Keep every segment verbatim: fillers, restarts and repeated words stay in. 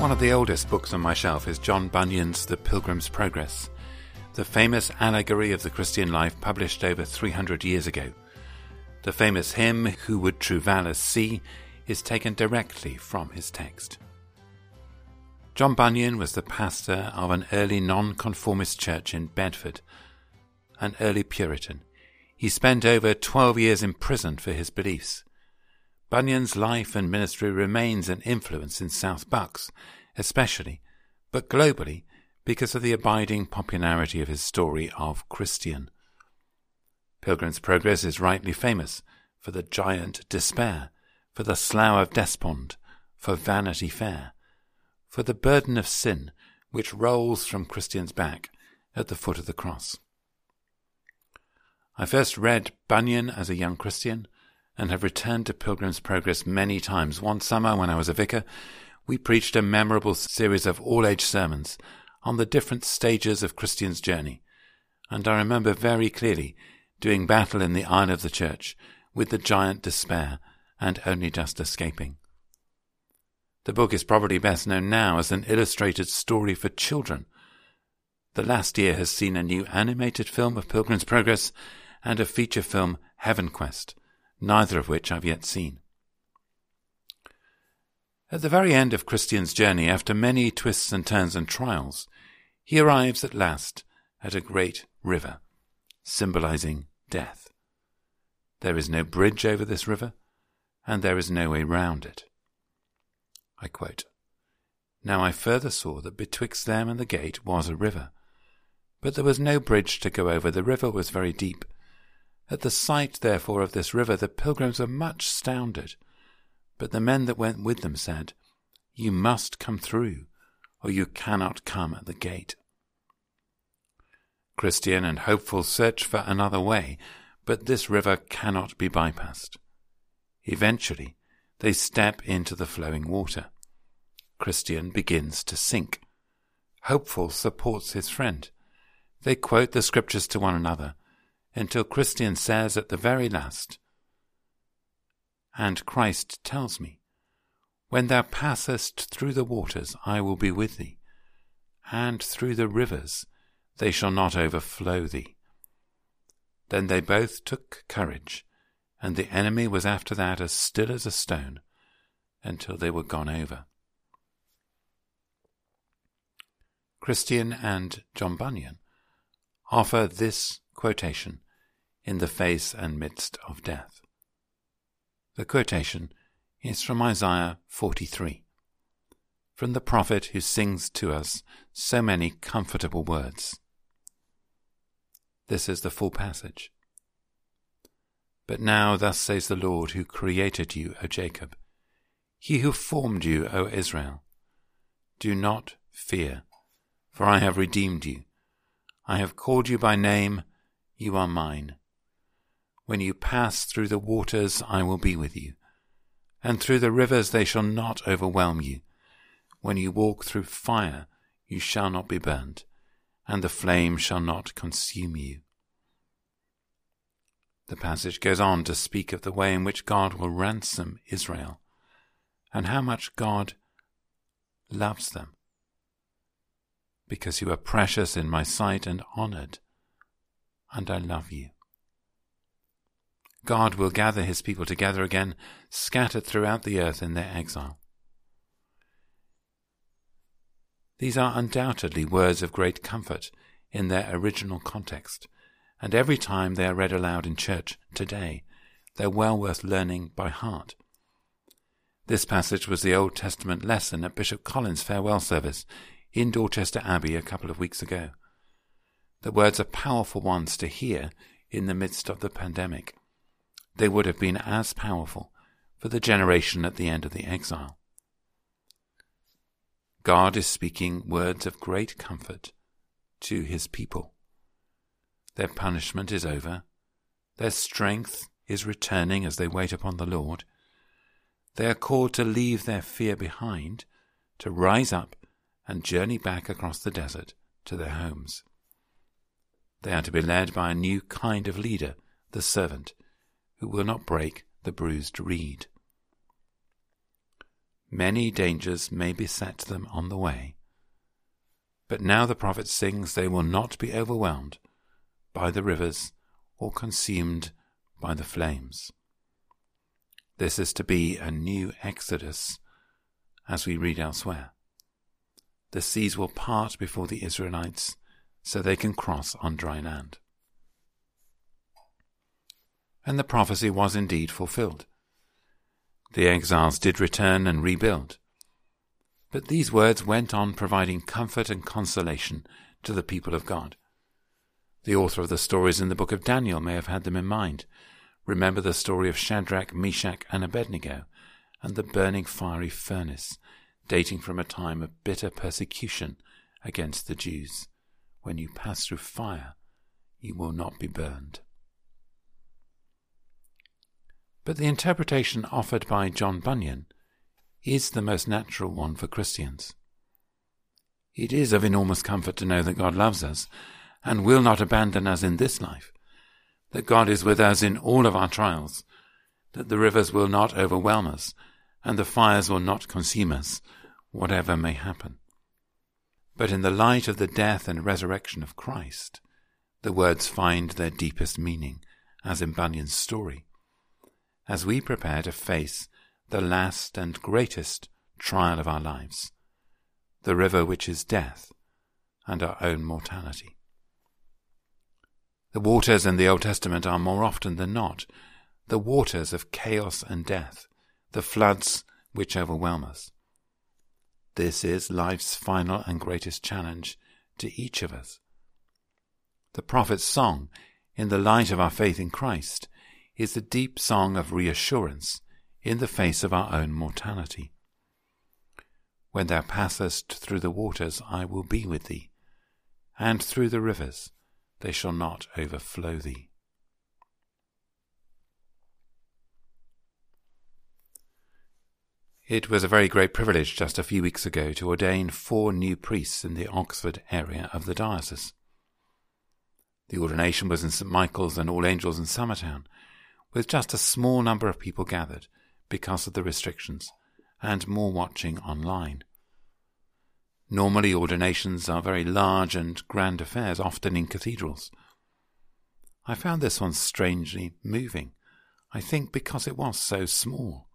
One of the oldest books on my shelf is John Bunyan's The Pilgrim's Progress, the famous allegory of the Christian life published over three hundred years ago. The famous hymn, Who Would True Valor See?, is taken directly from his text. John Bunyan was the pastor of an early nonconformist church in Bedford, an early Puritan. He spent over twelve years in prison for his beliefs. Bunyan's life and ministry remains an influence in South Bucks, especially, but globally, because of the abiding popularity of his story of Christian. Pilgrim's Progress is rightly famous for the giant despair, for the slough of despond, for Vanity Fair, for the burden of sin which rolls from Christian's back at the foot of the cross. I first read Bunyan as a young Christian, and have returned to Pilgrim's Progress many times. One summer, when I was a vicar, we preached a memorable series of all-age sermons on the different stages of Christian's journey, and I remember very clearly doing battle in the aisle of the church with the giant despair and only just escaping. The book is probably best known now as an illustrated story for children. The last year has seen a new animated film of Pilgrim's Progress and a feature film, Heaven Quest, neither of which I've yet seen. At the very end of Christian's journey, after many twists and turns and trials, he arrives at last at a great river, symbolizing death. There is no bridge over this river, and there is no way round it. I quote, "Now I further saw that betwixt them and the gate was a river, but there was no bridge to go over. The river was very deep. At the sight, therefore, of this river, the pilgrims were much astounded. But the men that went with them said, You must come through, or you cannot come at the gate." Christian and hopeful search for another way, but this river cannot be bypassed. Eventually, they step into the flowing water. Christian begins to sink. Hopeful supports his friend. They quote the scriptures to one another, until Christian says at the very last, "And Christ tells me, When thou passest through the waters, I will be with thee, and through the rivers, they shall not overflow thee." Then they both took courage, and the enemy was after that as still as a stone, until they were gone over. Christian and John Bunyan offer this quotation in the face and midst of death. The quotation is from Isaiah forty-three, from the prophet who sings to us so many comfortable words. This is the full passage. "But now thus says the Lord who created you, O Jacob, he who formed you, O Israel, do not fear, for I have redeemed you. I have called you by name, you are mine. When you pass through the waters, I will be with you, and through the rivers they shall not overwhelm you. When you walk through fire, you shall not be burned, and the flame shall not consume you." The passage goes on to speak of the way in which God will ransom Israel, and how much God loves them. "Because you are precious in my sight and honoured, and I love you." God will gather his people together again, scattered throughout the earth in their exile. These are undoubtedly words of great comfort in their original context, and every time they are read aloud in church today, they're well worth learning by heart. This passage was the Old Testament lesson at Bishop Collins' farewell service in Dorchester Abbey a couple of weeks ago. The words are powerful ones to hear in the midst of the pandemic. They would have been as powerful for the generation at the end of the exile. God is speaking words of great comfort to his people. Their punishment is over. Their strength is returning as they wait upon the Lord. They are called to leave their fear behind, to rise up and journey back across the desert to their homes. They are to be led by a new kind of leader, the servant, who will not break the bruised reed. Many dangers may beset them on the way. But now the prophet sings they will not be overwhelmed by the rivers or consumed by the flames. This is to be a new exodus, as we read elsewhere. The seas will part before the Israelites so they can cross on dry land. And the prophecy was indeed fulfilled. The exiles did return and rebuild. But these words went on providing comfort and consolation to the people of God. The author of the stories in the book of Daniel may have had them in mind. Remember the story of Shadrach, Meshach, and Abednego, and the burning fiery furnace, dating from a time of bitter persecution against the Jews. When you pass through fire, you will not be burned. But the interpretation offered by John Bunyan is the most natural one for Christians. It is of enormous comfort to know that God loves us and will not abandon us in this life, that God is with us in all of our trials, that the rivers will not overwhelm us and the fires will not consume us, whatever may happen. But in the light of the death and resurrection of Christ, the words find their deepest meaning, as in Bunyan's story, as we prepare to face the last and greatest trial of our lives, the river which is death and our own mortality. The waters in the Old Testament are more often than not the waters of chaos and death, the floods which overwhelm us. This is life's final and greatest challenge to each of us. The prophet's song, in the light of our faith in Christ, is the deep song of reassurance in the face of our own mortality. When thou passest through the waters, I will be with thee, and through the rivers, they shall not overflow thee. It was a very great privilege just a few weeks ago to ordain four new priests in the Oxford area of the diocese. The ordination was in Saint Michael's and All Angels in Summertown, with just a small number of people gathered because of the restrictions and more watching online. Normally ordinations are very large and grand affairs, often in cathedrals. I found this one strangely moving, I think because it was so small.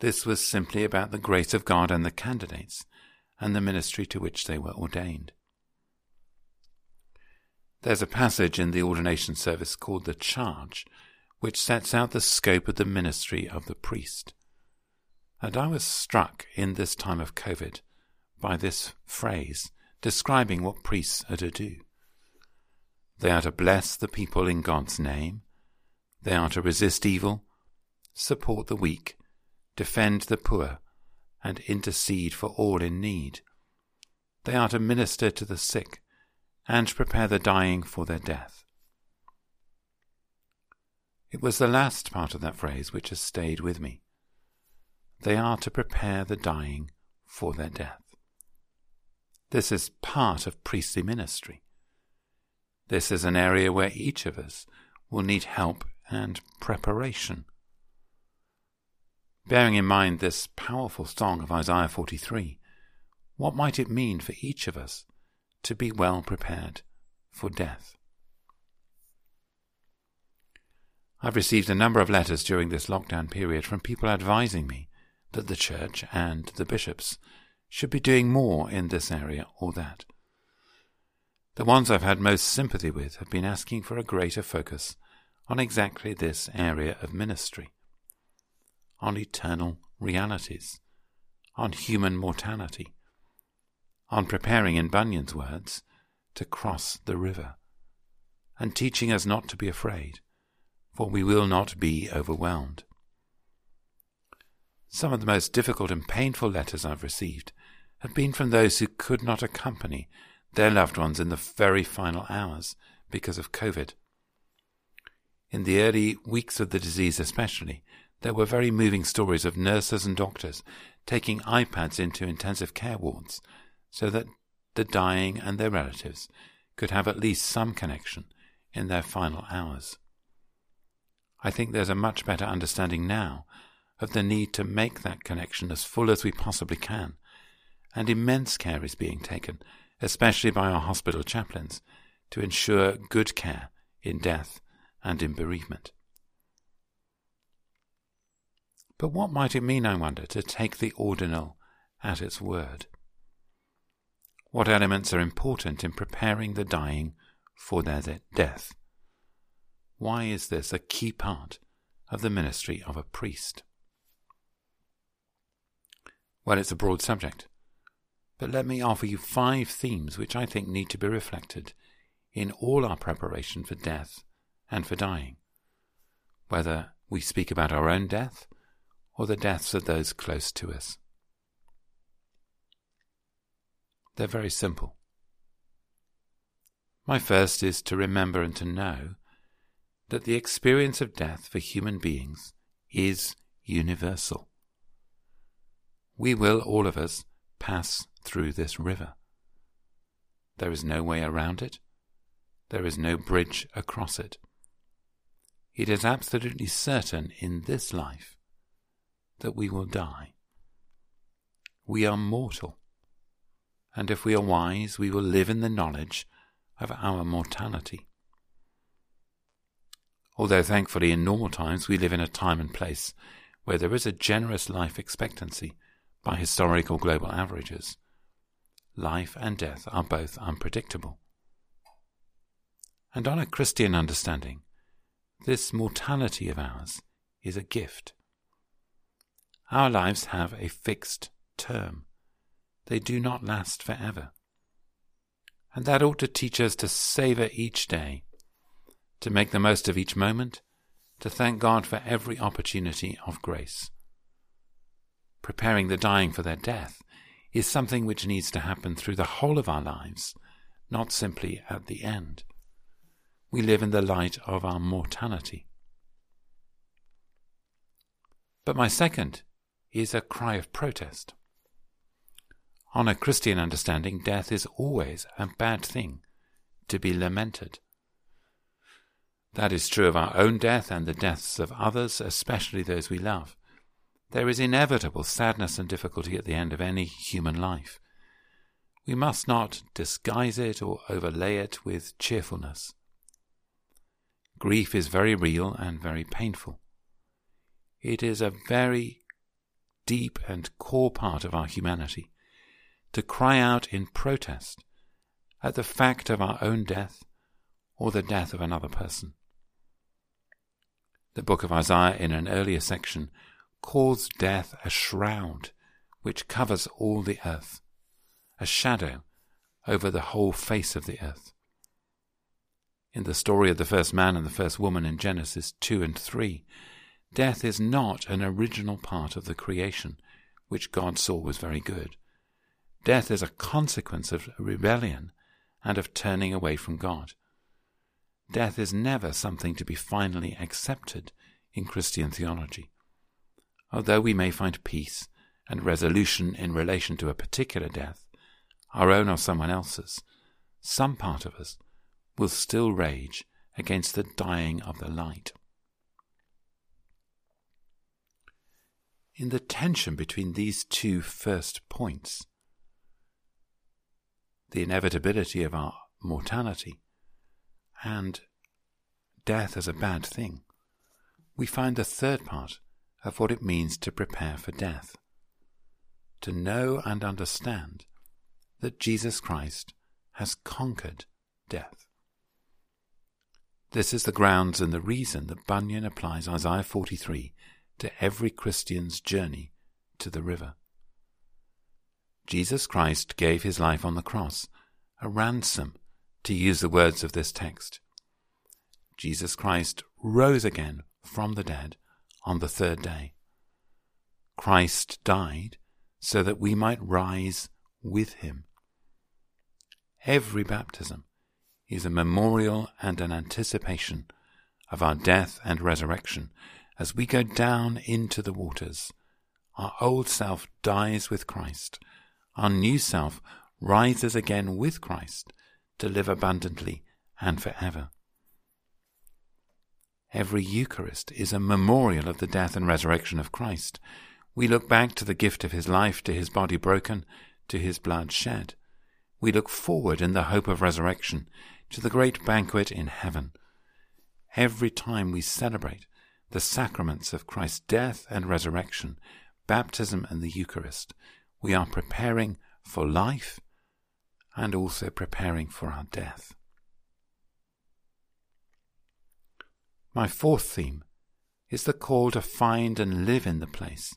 This was simply about the grace of God and the candidates and the ministry to which they were ordained. There's a passage in the ordination service called the Charge, which sets out the scope of the ministry of the priest. And I was struck in this time of COVID by this phrase describing what priests are to do. They are to bless the people in God's name. They are to resist evil, support the weak, defend the poor, and intercede for all in need. They are to minister to the sick and prepare the dying for their death. It was the last part of that phrase which has stayed with me. They are to prepare the dying for their death. This is part of priestly ministry. This is an area where each of us will need help and preparation. Bearing in mind this powerful song of Isaiah forty-three, what might it mean for each of us to be well prepared for death? I've received a number of letters during this lockdown period from people advising me that the church and the bishops should be doing more in this area or that. The ones I've had most sympathy with have been asking for a greater focus on exactly this area of ministry, on eternal realities, on human mortality, on preparing, in Bunyan's words, to cross the river, and teaching us not to be afraid, for we will not be overwhelmed. Some of the most difficult and painful letters I've received have been from those who could not accompany their loved ones in the very final hours because of COVID. In the early weeks of the disease especially, there were very moving stories of nurses and doctors taking iPads into intensive care wards so that the dying and their relatives could have at least some connection in their final hours. I think there's a much better understanding now of the need to make that connection as full as we possibly can, and immense care is being taken, especially by our hospital chaplains, to ensure good care in death and in bereavement. But what might it mean, I wonder, to take the ordinal at its word? What elements are important in preparing the dying for their death? Why is this a key part of the ministry of a priest? Well, it's a broad subject, but let me offer you five themes which I think need to be reflected in all our preparation for death and for dying, whether we speak about our own death or the deaths of those close to us. They're very simple. My first is to remember and to know that the experience of death for human beings is universal. We will, all of us, pass through this river. There is no way around it. There is no bridge across it. It is absolutely certain in this life that we will die. We are mortal. And if we are wise, we will live in the knowledge of our mortality. Although thankfully in normal times we live in a time and place where there is a generous life expectancy by historical global averages, life and death are both unpredictable. And on a Christian understanding, this mortality of ours is a gift. Our lives have a fixed term. They do not last forever. And that ought to teach us to savour each day, to make the most of each moment, to thank God for every opportunity of grace. Preparing the dying for their death is something which needs to happen through the whole of our lives, not simply at the end. We live in the light of our mortality. But my second is a cry of protest. On a Christian understanding, death is always a bad thing, to be lamented. That is true of our own death and the deaths of others, especially those we love. There is inevitable sadness and difficulty at the end of any human life. We must not disguise it or overlay it with cheerfulness. Grief is very real and very painful. It is a very deep and core part of our humanity, to cry out in protest at the fact of our own death or the death of another person. The book of Isaiah, in an earlier section, calls death a shroud which covers all the earth, a shadow over the whole face of the earth. In the story of the first man and the first woman in Genesis two and three, death is not an original part of the creation, which God saw was very good. Death is a consequence of rebellion and of turning away from God. Death is never something to be finally accepted in Christian theology. Although we may find peace and resolution in relation to a particular death, our own or someone else's, some part of us will still rage against the dying of the light. In the tension between these two first points, the inevitability of our mortality, and death as a bad thing, we find the third part of what it means to prepare for death, to know and understand that Jesus Christ has conquered death. This is the grounds and the reason that Bunyan applies Isaiah forty-three to every Christian's journey to the river. Jesus Christ gave his life on the cross, a ransom, to use the words of this text. Jesus Christ rose again from the dead on the third day. Christ died so that we might rise with him. Every baptism is a memorial and an anticipation of our death and resurrection. As we go down into the waters, our old self dies with Christ. Our new self rises again with Christ to live abundantly and forever. Every Eucharist is a memorial of the death and resurrection of Christ. We look back to the gift of his life, to his body broken, to his blood shed. We look forward in the hope of resurrection, to the great banquet in heaven. Every time we celebrate the sacraments of Christ's death and resurrection, baptism and the Eucharist, we are preparing for life and also preparing for our death. My fourth theme is the call to find and live in the place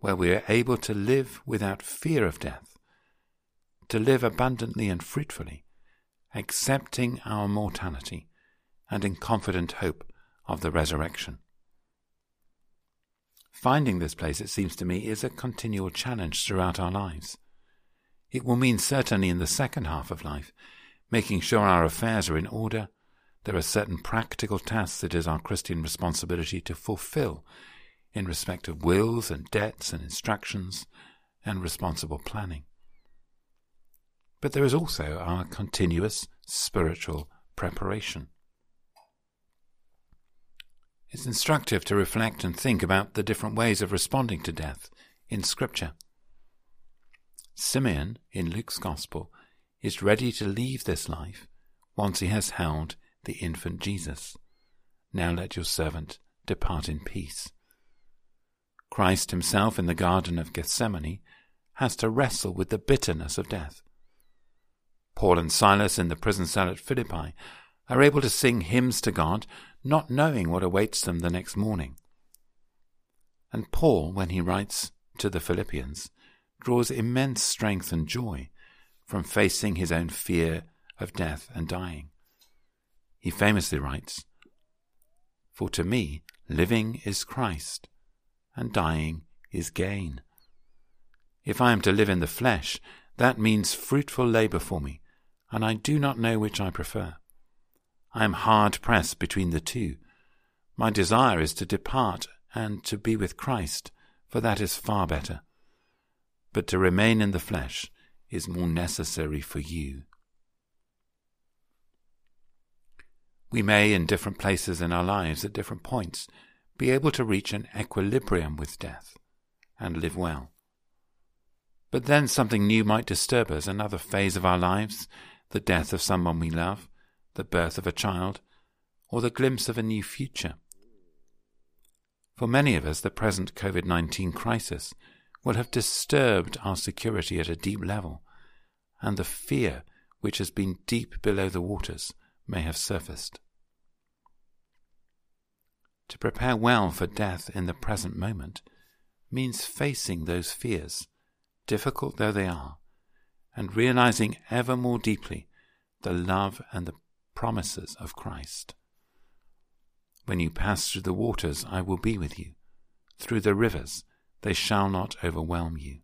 where we are able to live without fear of death, to live abundantly and fruitfully, accepting our mortality and in confident hope of the resurrection. Finding this place, it seems to me, is a continual challenge throughout our lives. It will mean certainly in the second half of life, making sure our affairs are in order. There are certain practical tasks it is our Christian responsibility to fulfill in respect of wills and debts and instructions and responsible planning. But there is also our continuous spiritual preparation. It's instructive to reflect and think about the different ways of responding to death in Scripture. Simeon, in Luke's Gospel, is ready to leave this life once he has held the infant Jesus. Now let your servant depart in peace. Christ himself in the Garden of Gethsemane has to wrestle with the bitterness of death. Paul and Silas in the prison cell at Philippi are able to sing hymns to God, not knowing what awaits them the next morning. And Paul, when he writes to the Philippians, draws immense strength and joy from facing his own fear of death and dying. He famously writes, "For to me living is Christ, and dying is gain. If I am to live in the flesh, that means fruitful labour for me, and I do not know which I prefer. I am hard pressed between the two. My desire is to depart and to be with Christ, for that is far better. But to remain in the flesh is more necessary for you." We may, in different places in our lives, at different points, be able to reach an equilibrium with death and live well. But then something new might disturb us, another phase of our lives, the death of someone we love, the birth of a child, or the glimpse of a new future. For many of us, the present covid nineteen crisis will have disturbed our security at a deep level, and the fear which has been deep below the waters may have surfaced. To prepare well for death in the present moment means facing those fears, difficult though they are, and realizing ever more deeply the love and the promises of Christ. When you pass through the waters, I will be with you. Through the rivers, they shall not overwhelm you.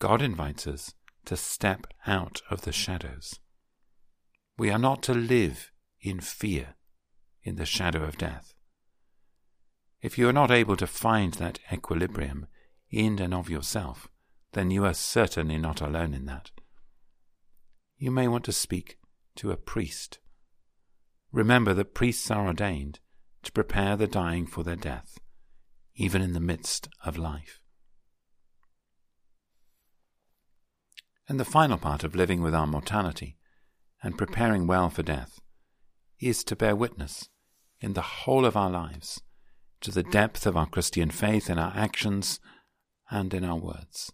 God invites us to step out of the shadows. We are not to live in fear, in the shadow of death. If you are not able to find that equilibrium in and of yourself, then you are certainly not alone in that. You may want to speak to a priest. Remember that priests are ordained to prepare the dying for their death, even in the midst of life. And the final part of living with our mortality and preparing well for death is to bear witness in the whole of our lives to the depth of our Christian faith in our actions and in our words.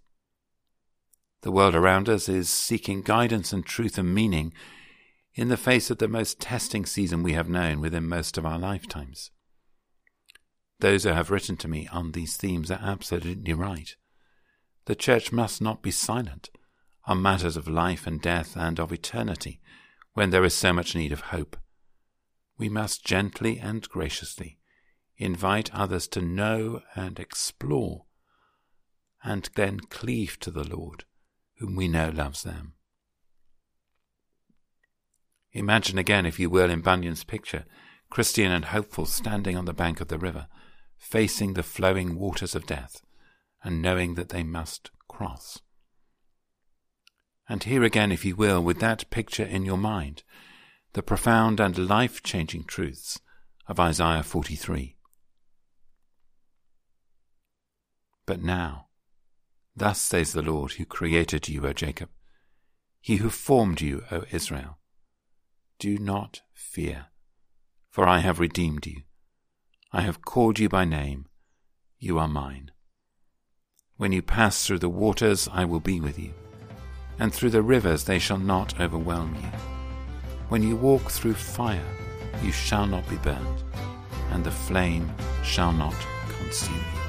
The world around us is seeking guidance and truth and meaning in the face of the most testing season we have known within most of our lifetimes. Those who have written to me on these themes are absolutely right. The Church must not be silent on matters of life and death and of eternity when there is so much need of hope. We must gently and graciously invite others to know and explore and then cleave to the Lord, whom we know loves them. Imagine again, if you will, in Bunyan's picture, Christian and hopeful standing on the bank of the river, facing the flowing waters of death and knowing that they must cross. And here again, if you will, with that picture in your mind, the profound and life-changing truths of Isaiah forty-three. But now, thus says the Lord who created you, O Jacob, he who formed you, O Israel, do not fear, for I have redeemed you. I have called you by name, you are mine. When you pass through the waters, I will be with you, and through the rivers they shall not overwhelm you. When you walk through fire, you shall not be burned, and the flame shall not consume you.